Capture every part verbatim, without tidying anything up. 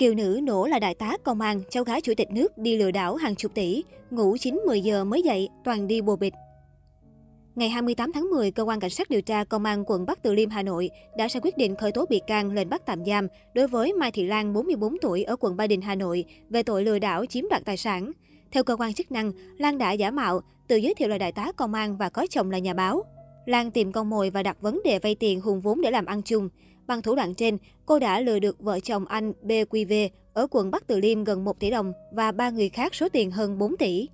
Kiều nữ nổ là đại tá công an, cháu gái chủ tịch nước đi lừa đảo hàng chục tỷ, ngủ chín mười giờ mới dậy, toàn đi bồ bịch. Ngày hai mươi tám tháng mười, Cơ quan Cảnh sát điều tra Công an quận Bắc Từ Liêm, Hà Nội đã ra quyết định khởi tố bị can, lệnh bắt tạm giam đối với Mai Thị Lan, bốn mươi bốn tuổi, ở quận Ba Đình, Hà Nội, về tội lừa đảo chiếm đoạt tài sản. Theo cơ quan chức năng, Lan đã giả mạo, tự giới thiệu là đại tá công an và có chồng là nhà báo. Lan tìm con mồi và đặt vấn đề vay tiền hùn vốn để làm ăn chung. Bằng thủ đoạn trên, cô đã lừa được vợ chồng anh B Q V ở quận Bắc Từ Liêm gần một tỷ đồng và ba người khác số tiền hơn bốn tỷ.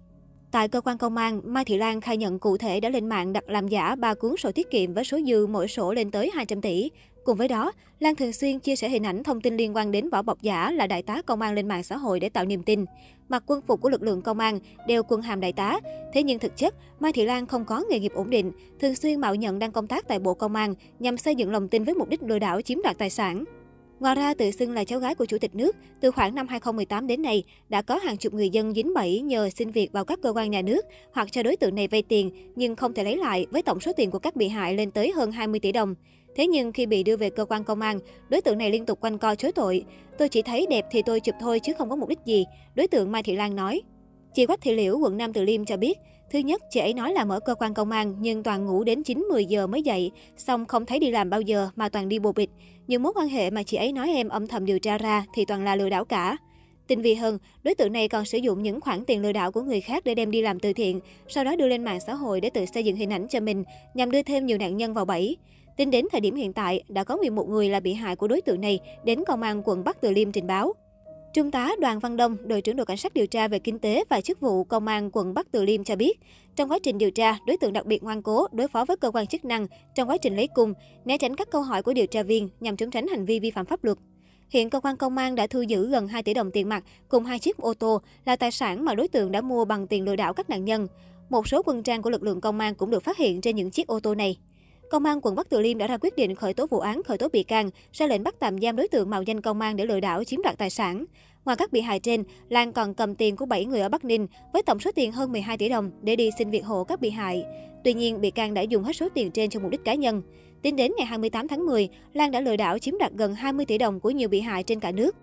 Tại cơ quan công an, Mai Thị Lan khai nhận cụ thể đã lên mạng đặt làm giả ba cuốn sổ tiết kiệm với số dư mỗi sổ lên tới hai trăm tỷ. Cùng với đó, Lan thường xuyên chia sẻ hình ảnh thông tin liên quan đến vỏ bọc giả là đại tá công an lên mạng xã hội để tạo niềm tin. Mặc quân phục của lực lượng công an, đeo quân hàm đại tá. Thế nhưng thực chất, Mai Thị Lan không có nghề nghiệp ổn định, thường xuyên mạo nhận đang công tác tại Bộ Công an nhằm xây dựng lòng tin với mục đích lừa đảo chiếm đoạt tài sản. Ngoài ra, tự xưng là cháu gái của Chủ tịch nước, từ khoảng năm hai nghìn không trăm mười tám đến nay, đã có hàng chục người dân dính bẫy nhờ xin việc vào các cơ quan nhà nước hoặc cho đối tượng này vay tiền nhưng không thể lấy lại, với tổng số tiền của các bị hại lên tới hơn hai mươi tỷ đồng. Thế nhưng khi bị đưa về cơ quan công an, đối tượng này liên tục quanh co chối tội. Tôi chỉ thấy đẹp thì tôi chụp thôi chứ không có mục đích gì, đối tượng Mai Thị Lan nói. Chị Quách Thị Liễu, quận Nam Từ Liêm cho biết, thứ nhất, chị ấy nói là mở cơ quan công an nhưng toàn ngủ đến chín mười giờ mới dậy, xong không thấy đi làm bao giờ mà toàn đi bồ bịch. Những mối quan hệ mà chị ấy nói em âm thầm điều tra ra thì toàn là lừa đảo cả. Tinh vi hơn, đối tượng này còn sử dụng những khoản tiền lừa đảo của người khác để đem đi làm từ thiện, sau đó đưa lên mạng xã hội để tự xây dựng hình ảnh cho mình nhằm đưa thêm nhiều nạn nhân vào bẫy. Tính đến thời điểm hiện tại, đã có mười một người là bị hại của đối tượng này đến Công an quận Bắc Từ Liêm trình báo. Trung tá Đoàn Văn Đông, đội trưởng đội cảnh sát điều tra về kinh tế và chức vụ Công an quận Bắc Từ Liêm cho biết, trong quá trình điều tra, đối tượng đặc biệt ngoan cố đối phó với cơ quan chức năng trong quá trình lấy cung, né tránh các câu hỏi của điều tra viên nhằm trốn tránh hành vi vi phạm pháp luật. Hiện cơ quan công an đã thu giữ gần hai tỷ đồng tiền mặt cùng hai chiếc ô tô là tài sản mà đối tượng đã mua bằng tiền lừa đảo các nạn nhân. Một số quân trang của lực lượng công an cũng được phát hiện trên những chiếc ô tô này. Công an quận Bắc Từ Liêm đã ra quyết định khởi tố vụ án, khởi tố bị can, ra lệnh bắt tạm giam đối tượng mạo danh công an để lừa đảo chiếm đoạt tài sản. Ngoài các bị hại trên, Lan còn cầm tiền của bảy người ở Bắc Ninh với tổng số tiền hơn mười hai tỷ đồng để đi xin việc hộ các bị hại. Tuy nhiên, bị can đã dùng hết số tiền trên cho mục đích cá nhân. Tính đến ngày hai mươi tám tháng mười, Lan đã lừa đảo chiếm đoạt gần hai mươi tỷ đồng của nhiều bị hại trên cả nước.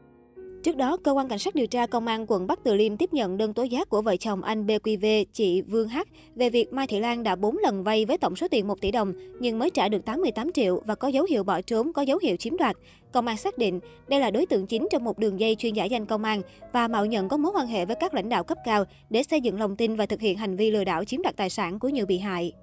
Trước đó, Cơ quan Cảnh sát điều tra Công an quận Bắc Từ Liêm tiếp nhận đơn tố giác của vợ chồng anh B Q V, chị Vương H về việc Mai Thị Lan đã bốn lần vay với tổng số tiền một tỷ đồng nhưng mới trả được tám mươi tám triệu và có dấu hiệu bỏ trốn, có dấu hiệu chiếm đoạt. Công an xác định đây là đối tượng chính trong một đường dây chuyên giả danh công an và mạo nhận có mối quan hệ với các lãnh đạo cấp cao để xây dựng lòng tin và thực hiện hành vi lừa đảo chiếm đoạt tài sản của nhiều bị hại.